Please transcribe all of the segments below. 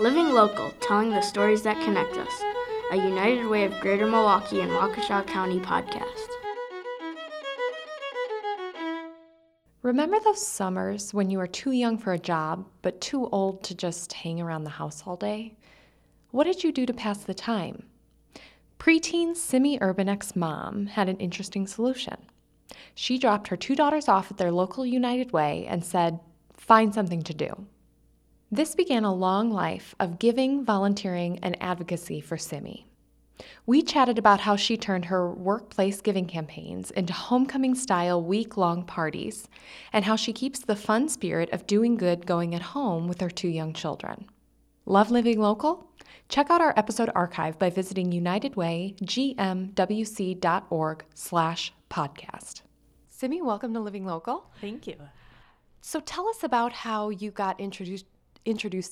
Living local, telling the stories that connect us. A United Way of Greater Milwaukee and Waukesha County podcast. Remember those summers when you were too young for a job, but too old to just hang around the house all day? What did you do to pass the time? Preteen Simi Urbanek's mom had an interesting solution. She dropped her two daughters off at their local United Way and said, "Find something to do." This began a long life of giving, volunteering, and advocacy for Simi. We chatted about how she turned her workplace giving campaigns into homecoming-style week-long parties, and how she keeps the fun spirit of doing good going at home with her two young children. Love living local? Check out our episode archive by visiting unitedwaygmwc.org/podcast. Simi, welcome to Living Local. Thank you. So tell us about how you got introduced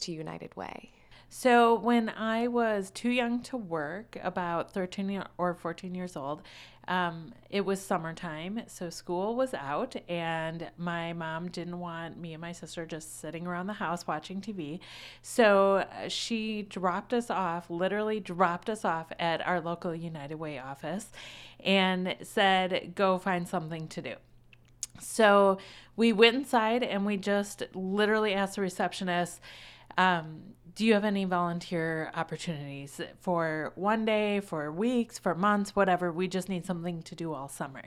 to United Way. So when I was too young to work, about 13 or 14 years old, it was summertime, so school was out, and my mom didn't want me and my sister just sitting around the house watching TV. So she dropped us off, literally dropped us off at our local United Way office and said, "Go find something to do." So we went inside and we just literally asked the receptionist, "Do you have any volunteer opportunities for one day, for weeks, for months, whatever? We just need something to do all summer."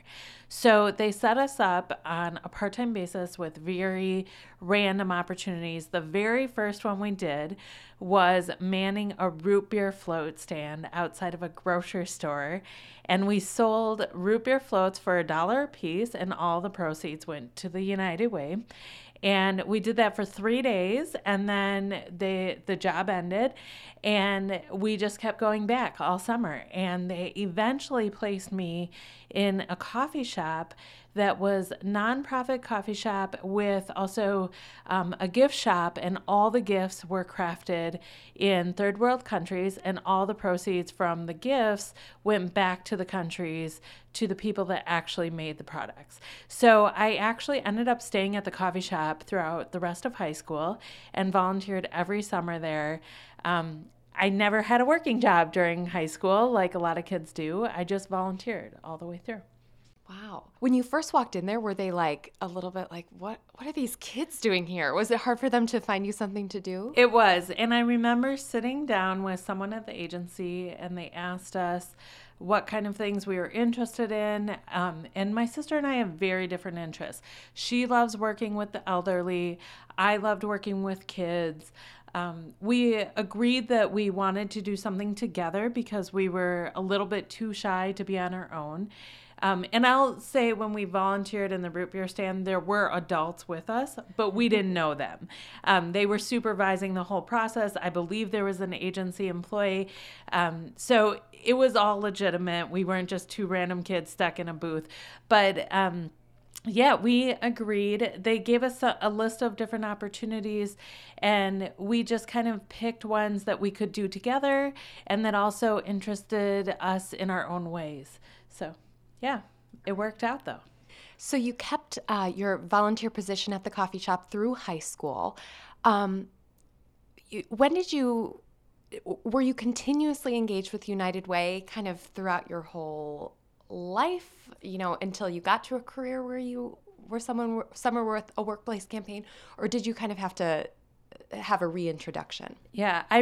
So they set us up on a part-time basis with very random opportunities. The very first one we did was manning a root beer float stand outside of a grocery store. And we sold root beer floats for $1 a piece, and all the proceeds went to the United Way. And we did that for 3 days, and then the job ended, and we just kept going back all summer. And they eventually placed me in a coffee shop that was a nonprofit coffee shop with also a gift shop, and all the gifts were crafted in third world countries, and all the proceeds from the gifts went back to the countries, to the people that actually made the products. So I actually ended up staying at the coffee shop throughout the rest of high school and volunteered every summer there. I never had a working job during high school like a lot of kids do. I just volunteered all the way through. Wow. When you first walked in there, were they like a little bit like, what are these kids doing here? Was it hard for them to find you something to do? It was. And I remember sitting down with someone at the agency, and they asked us what kind of things we were interested in. And my sister and I have very different interests. She loves working with the elderly. I loved working with kids. We agreed that we wanted to do something together because we were a little bit too shy to be on our own. And I'll say, when we volunteered in the root beer stand, there were adults with us, but we didn't know them. They were supervising the whole process. I believe there was an agency employee. So it was all legitimate. We weren't just two random kids stuck in a booth. But yeah, we agreed. They gave us a list of different opportunities, and we just kind of picked ones that we could do together and that also interested us in our own ways. So yeah, it worked out though. So you kept your volunteer position at the coffee shop through high school. Were you continuously engaged with United Way kind of throughout your whole life, until you got to a career where you were somewhere with a workplace campaign, or did you kind of have to have a reintroduction? Yeah, I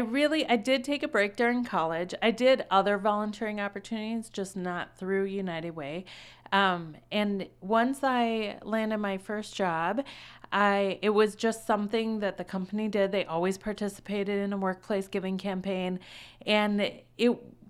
did take a break during college. I did other volunteering opportunities, just not through United Way. And once I landed my first job, it was just something that the company did. They always participated in a workplace giving campaign, and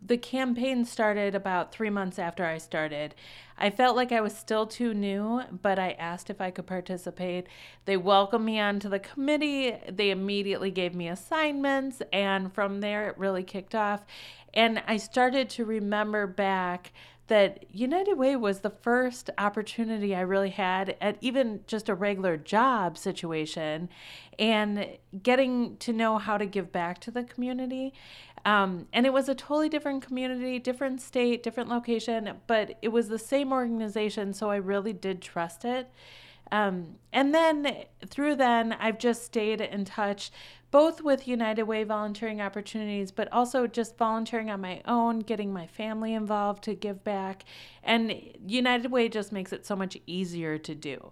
the campaign started about 3 months after I started. I felt like I was still too new, but I asked if I could participate. They welcomed me onto the committee. They immediately gave me assignments, and from there it really kicked off. And I started to remember back that United Way was the first opportunity I really had at even just a regular job situation, and getting to know how to give back to the community. And it was a totally different community, different state, different location, but it was the same organization, so I really did trust it. And then through then, I've just stayed in touch, both with United Way volunteering opportunities, but also just volunteering on my own, getting my family involved to give back. And United Way just makes it so much easier to do.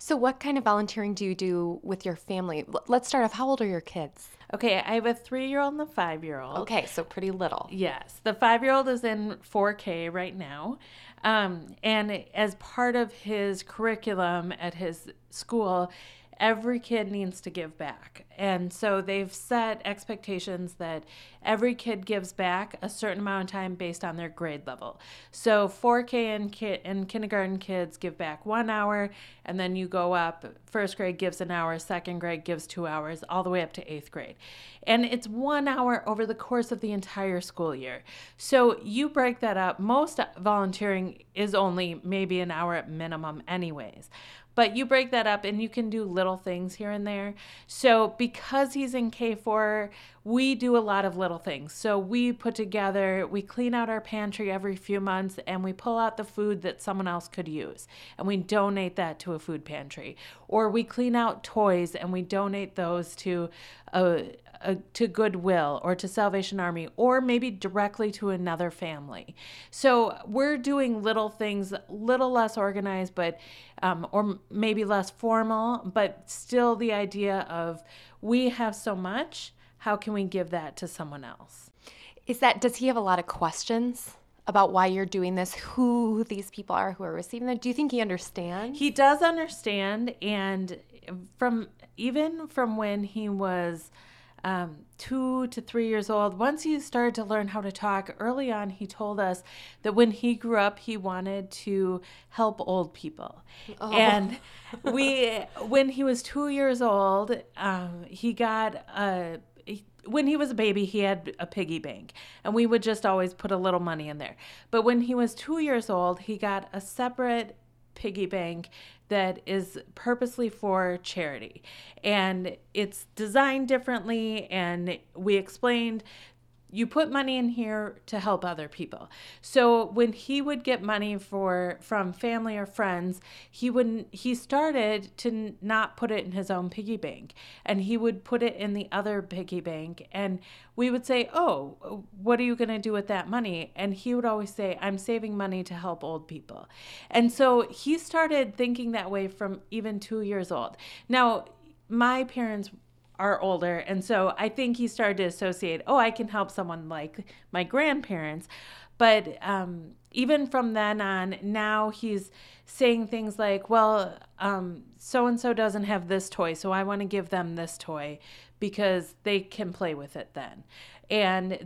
So what kind of volunteering do you do with your family? Let's start off. How old are your kids? Okay, I have a 3-year-old and a 5-year-old. Okay, so pretty little. Yes. The 5-year-old is in 4K right now. And as part of his curriculum at his school, every kid needs to give back. And so they've set expectations that every kid gives back a certain amount of time based on their grade level. So 4K and kindergarten kids give back 1 hour, and then you go up. First grade gives an hour, second grade gives 2 hours, all the way up to eighth grade. And it's 1 hour over the course of the entire school year. So you break that up. Most volunteering is only maybe an hour at minimum anyways. But you break that up and you can do little things here and there. So because he's in K4, we do a lot of little things. So we put together, we clean out our pantry every few months, and we pull out the food that someone else could use, and we donate that to a food pantry. Or we clean out toys and we donate those to Goodwill or to Salvation Army, or maybe directly to another family. So we're doing little things, little less organized, but or maybe less formal, but still the idea of we have so much, how can we give that to someone else? Does he have a lot of questions about why you're doing this, who these people are who are receiving them? Do you think he understands? He does understand, and from when he was 2 to 3 years old, once he started to learn how to talk early on, he told us that when he grew up, he wanted to help old people. Oh. And when he was 2 years old, when he was a baby, he had a piggy bank, and we would just always put a little money in there. But when he was 2 years old, he got a separate piggy bank that is purposely for charity, and it's designed differently, and we explained you put money in here to help other people. So when he would get money from family or friends, he started to not put it in his own piggy bank, and he would put it in the other piggy bank, and we would say, "Oh, what are you going to do with that money?" And he would always say, "I'm saving money to help old people." And so he started thinking that way from even 2 years old. Now, my parents are older, and so I think he started to associate, oh, I can help someone like my grandparents. But even from then on, now he's saying things like, well, so-and-so doesn't have this toy, so I want to give them this toy because they can play with it then. And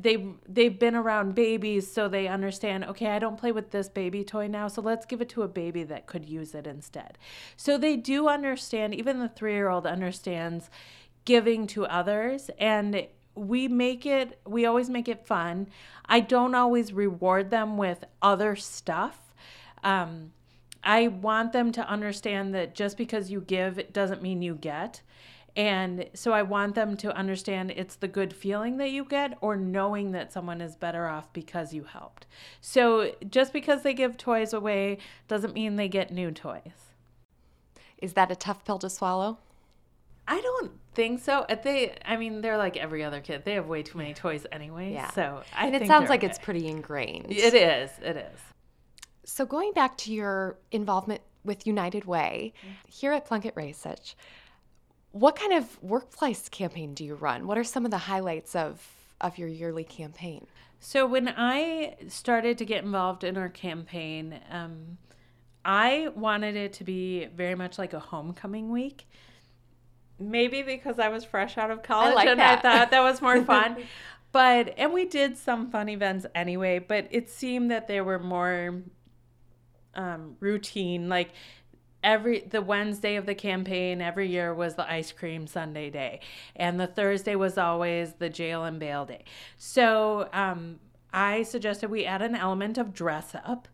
they've been around babies, so they understand, okay, I don't play with this baby toy now, so let's give it to a baby that could use it instead. So they do understand, even the 3-year-old understands giving to others, and we always make it fun. I don't always reward them with other stuff. I want them to understand that just because you give, it doesn't mean you get. And so I want them to understand it's the good feeling that you get, or knowing that someone is better off because you helped. So just because they give toys away doesn't mean they get new toys. Is that a tough pill to swallow? I don't think so. They're like every other kid. They have way too many toys anyway. Yeah. So it sounds like it's pretty ingrained. It is. So going back to your involvement with United Way, here at Plunkett Raysich, what kind of workplace campaign do you run? What are some of the highlights of your yearly campaign? So when I started to get involved in our campaign, I wanted it to be very much like a homecoming week. Maybe because I was fresh out of college I thought that was more fun. And we did some fun events anyway, but it seemed that they were more routine. Like the Wednesday of the campaign every year was the ice cream Sunday day, and the Thursday was always the jail and bail day. So I suggested we add an element of dress up.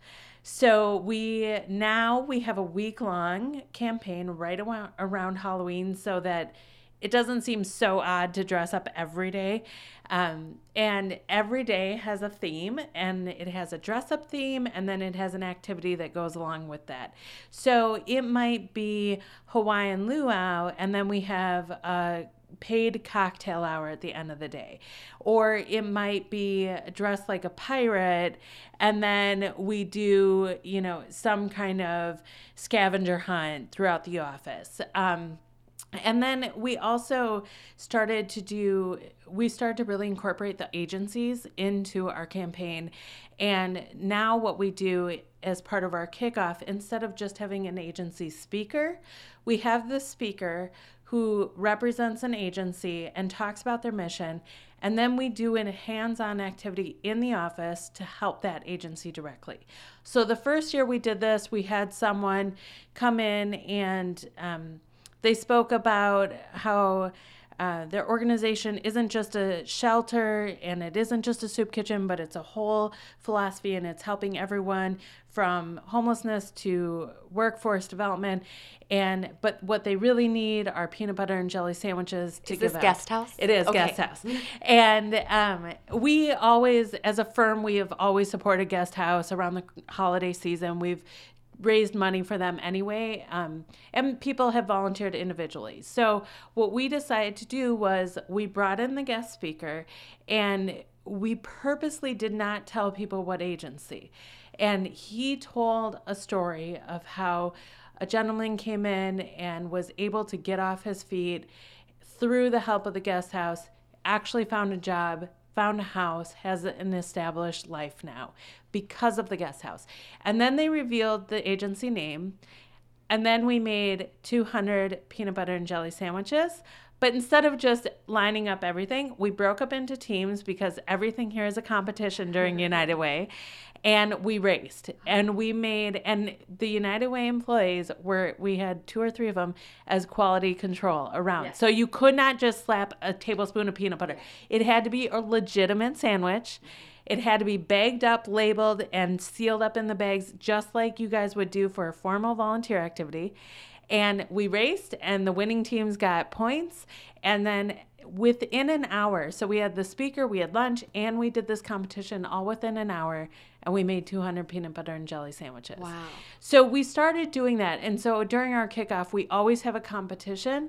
So we have a week-long campaign right around Halloween, so that it doesn't seem so odd to dress up every day. And every day has a theme, and it has a dress up theme, and then it has an activity that goes along with that. So it might be Hawaiian luau, and then we have a paid cocktail hour at the end of the day. Or it might be dressed like a pirate, and then we do, you know, some kind of scavenger hunt throughout the office. And then we also started to really incorporate the agencies into our campaign. And now what we do as part of our kickoff, instead of just having an agency speaker, we have the speaker who represents an agency and talks about their mission. And then we do a hands-on activity in the office to help that agency directly. So the first year we did this, we had someone come in and they spoke about how their organization isn't just a shelter and it isn't just a soup kitchen, but it's a whole philosophy, and it's helping everyone from homelessness to workforce development. But what they really need are peanut butter and jelly sandwiches to give out. Is this Guest House? It is Guest House. And we always, as a firm, we have always supported Guest House around the holiday season. We've raised money for them anyway, and people have volunteered individually. So what we decided to do was we brought in the guest speaker, and we purposely did not tell people what agency. And he told a story of how a gentleman came in and was able to get off his feet through the help of the Guest House, actually found a job, found a house, has an established life now because of the Guest House. And then they revealed the agency name, and then we made 200 peanut butter and jelly sandwiches. But instead of just lining up everything, we broke up into teams, because everything here is a competition during United Way. And we raced, and we made, and the United Way employees were, we had 2 or 3 of them as quality control around. Yes. So you could not just slap a tablespoon of peanut butter. It had to be a legitimate sandwich. It had to be bagged up, labeled, and sealed up in the bags, just like you guys would do for a formal volunteer activity. And we raced, and the winning teams got points. And then within an hour, so we had the speaker, we had lunch, and we did this competition all within an hour, and we made 200 peanut butter and jelly sandwiches. Wow. So we started doing that. And so during our kickoff, we always have a competition,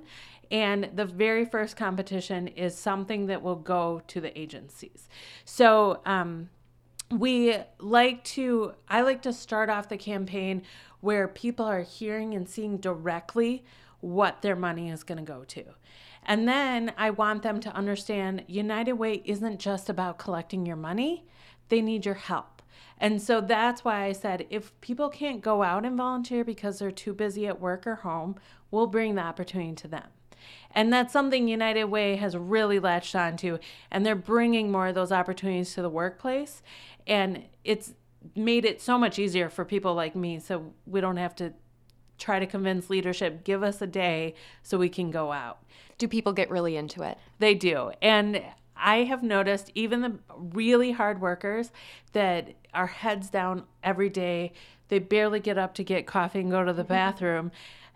and the very first competition is something that will go to the agencies. So I like to start off the campaign where people are hearing and seeing directly what their money is going to go to. And then I want them to understand United Way isn't just about collecting your money. They need your help. And so that's why I said, if people can't go out and volunteer because they're too busy at work or home, we'll bring the opportunity to them. And that's something United Way has really latched onto, and they're bringing more of those opportunities to the workplace. And it's made it so much easier for people like me, so we don't have to try to convince leadership, give us a day so we can go out. Do people get really into it? They do. And I have noticed even the really hard workers that are heads down every day, they barely get up to get coffee and go to the bathroom,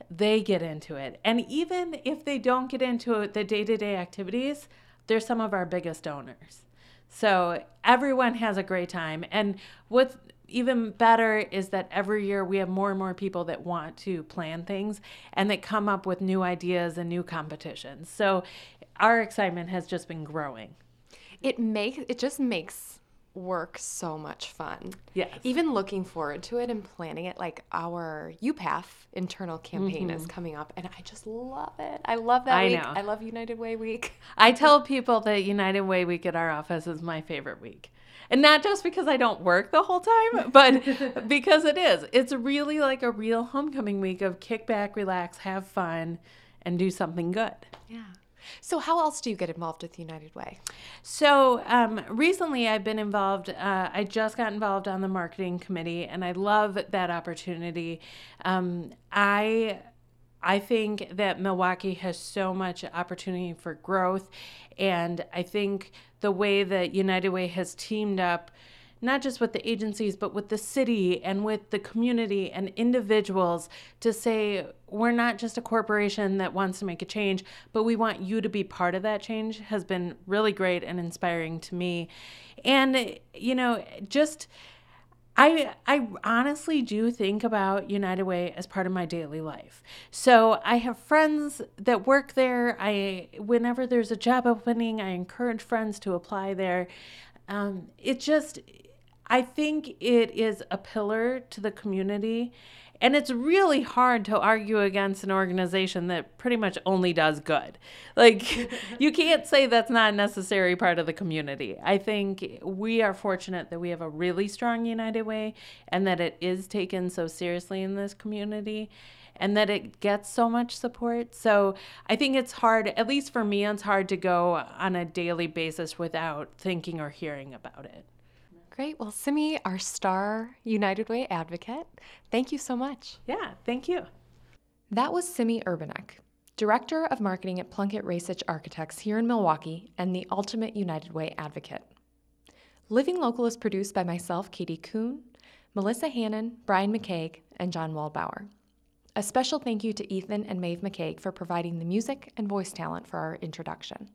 they get into it. And even if they don't get into it, the day-to-day activities, they're some of our biggest donors. So everyone has a great time. And what's even better is that every year we have more and more people that want to plan things and that come up with new ideas and new competitions. So our excitement has just been growing. It just makes work so much fun. Yes. Even looking forward to it and planning it, like our UPATH internal campaign is coming up, and I just love it. I love that week. I love United Way week. I tell people that United Way week at our office is my favorite week. And not just because I don't work the whole time, but because it is. It's really like a real homecoming week of kick back, relax, have fun, and do something good. Yeah. So how else do you get involved with United Way? So recently I've been involved. I just got involved on the marketing committee, and I love that opportunity. I think that Milwaukee has so much opportunity for growth, and I think the way that United Way has teamed up not just with the agencies, but with the city and with the community and individuals to say, we're not just a corporation that wants to make a change, but we want you to be part of that change, has been really great and inspiring to me. And, you know, just, I honestly do think about United Way as part of my daily life. So I have friends that work there. Whenever there's a job opening, I encourage friends to apply there. I think it is a pillar to the community, and it's really hard to argue against an organization that pretty much only does good. Like, you can't say that's not a necessary part of the community. I think we are fortunate that we have a really strong United Way, and that it is taken so seriously in this community, and that it gets so much support. So I think it's hard, at least for me, it's hard to go on a daily basis without thinking or hearing about it. Great. Well, Simi, our star United Way advocate, thank you so much. Yeah, thank you. That was Simi Urbanek, Director of Marketing at Plunkett Raysich Architects here in Milwaukee and the ultimate United Way advocate. Living Local is produced by myself, Katie Kuhn, Melissa Hannon, Brian McCaig, and John Waldbauer. A special thank you to Ethan and Maeve McCaig for providing the music and voice talent for our introduction.